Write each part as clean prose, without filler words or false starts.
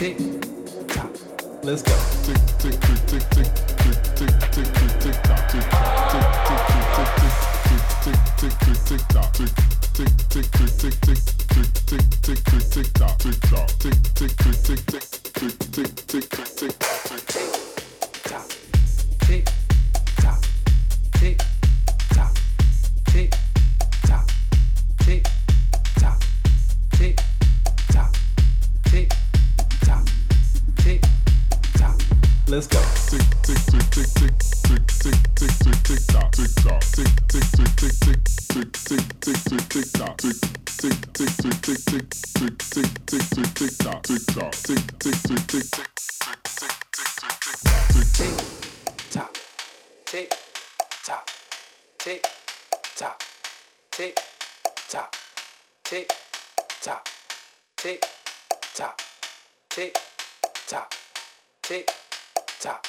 tick, tock. Let's go. Tick, tick, tick, tick, tick, tick, tick, tick, tick, tock. Tick, tick, tick, tick, tick, tick, tick, tick, tock. Tick, tick, tick, tick, tick, tick, tick, tick, tick, tick, tock. Tick, tock. Tick, tick, tick, tick, tick, tick, tick, tick, tick, tick, tock. Tick, tock. Tick, tock. Tick, tock. Tick, tock. Tick, tock. Tick, tock. Tick, tock. Tick, tock.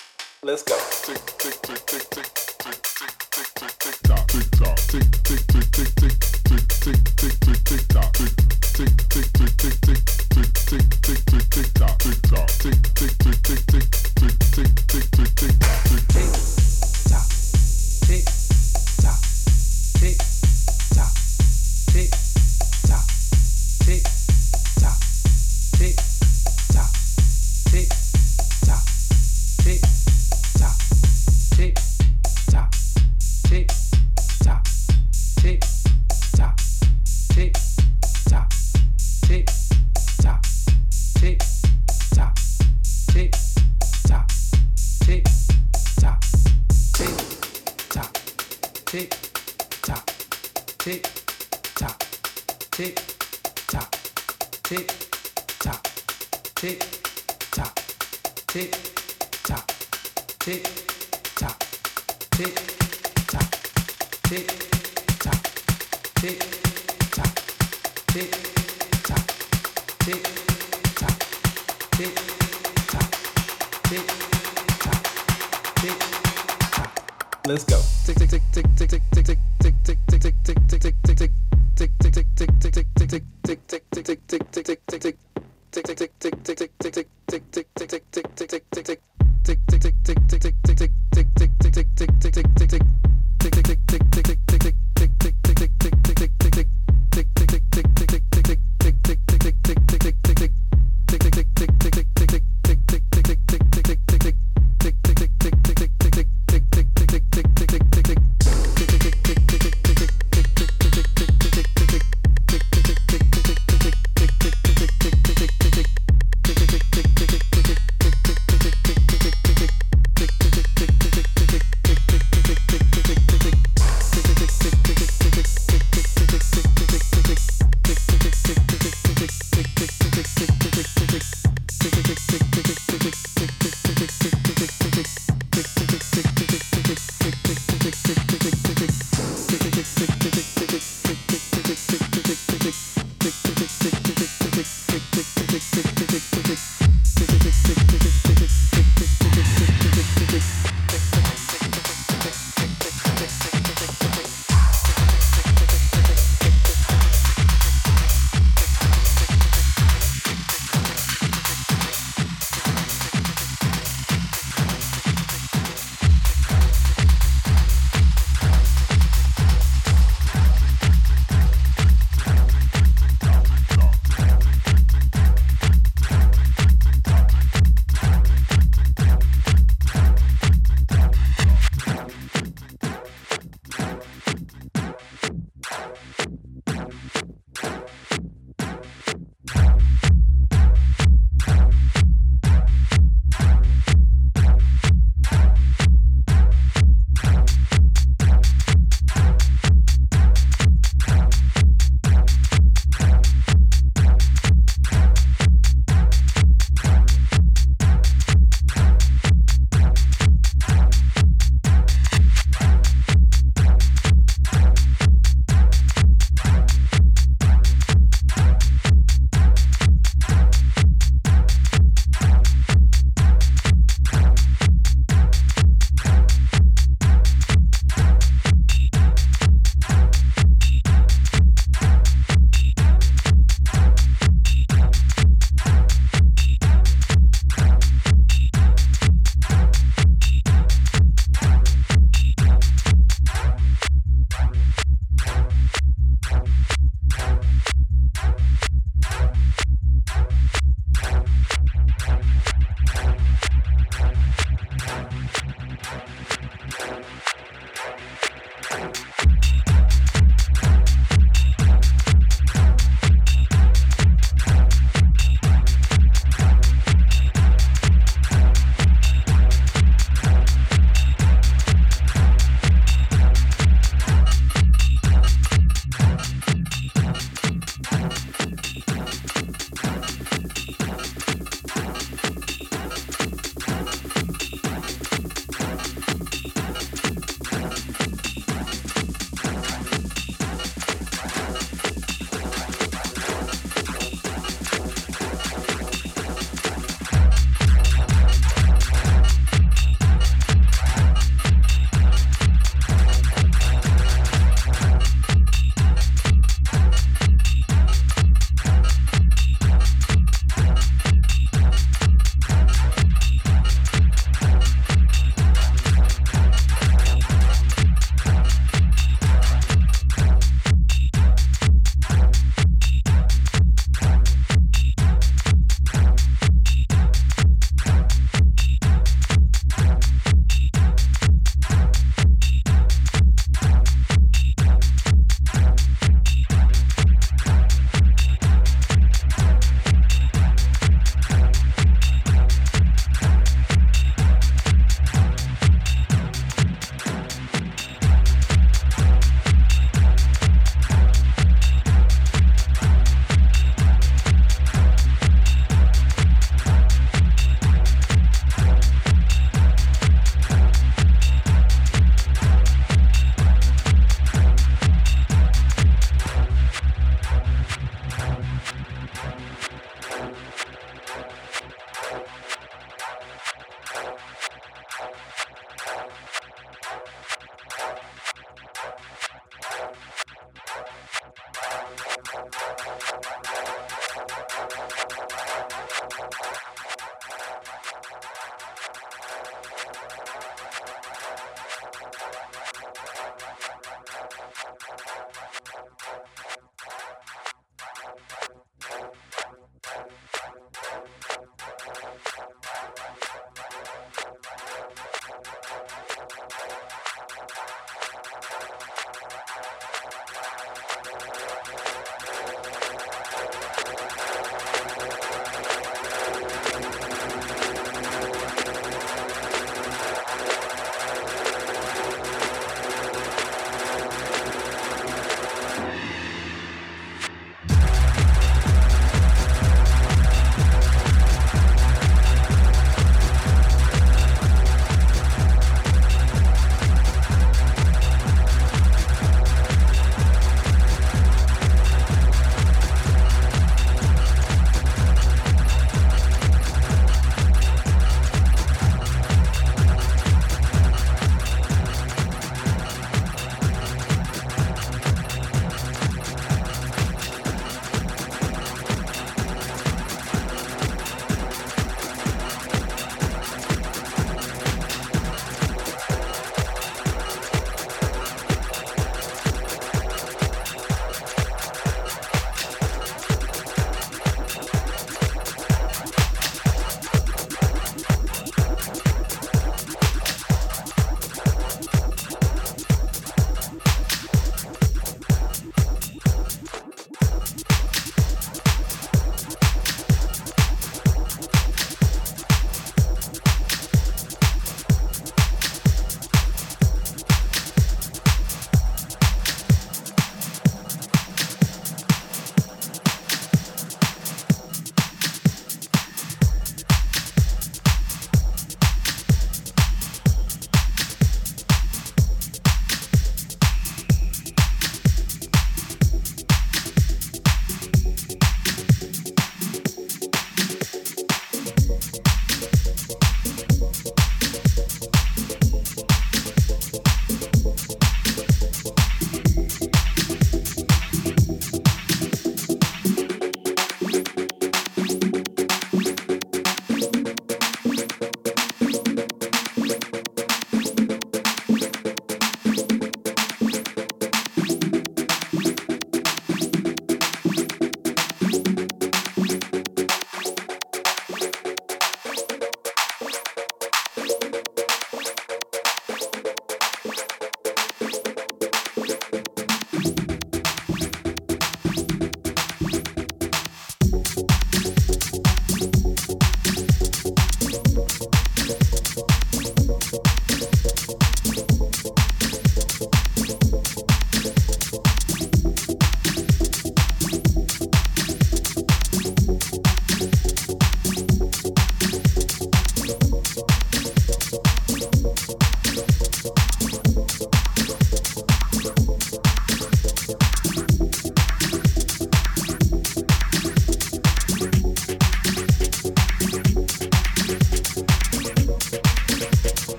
Let's go. Tick, tick, tick, tick, tick, tick, tick, tick, tick, tick, tock. Tick, tock. Tick, tick, tick, tick, tick, tick, tick, tick, tick, tick, tock. Tick, tick, tick, tick, tick, tick, tick, tick, tick, tick, tick, tock. Tick, tock. Tick, tick, tick, tick, tick, tick, tick, tick, tick, tick, tick. Tick-tock, tick-tock, tick-tock, tick-tock, tick-tock, tick-tock, tick-tock, tick-tock. Let's go. Tick, tick, tick, tick, tick, tick, tick, tick, tick, tick-tock, tick-tock, tick, tick, tick, tick, tick, tick, tick, tick, tick, tick-tock, tick, tick, tick, tick, tick, tick, tick, tick, tick, tick, tick-tock, tick-tock, tick, tick, tick, tick, tick, tick, tick, tick, tick, tick-tock.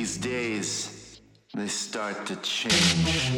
These days, they start to change.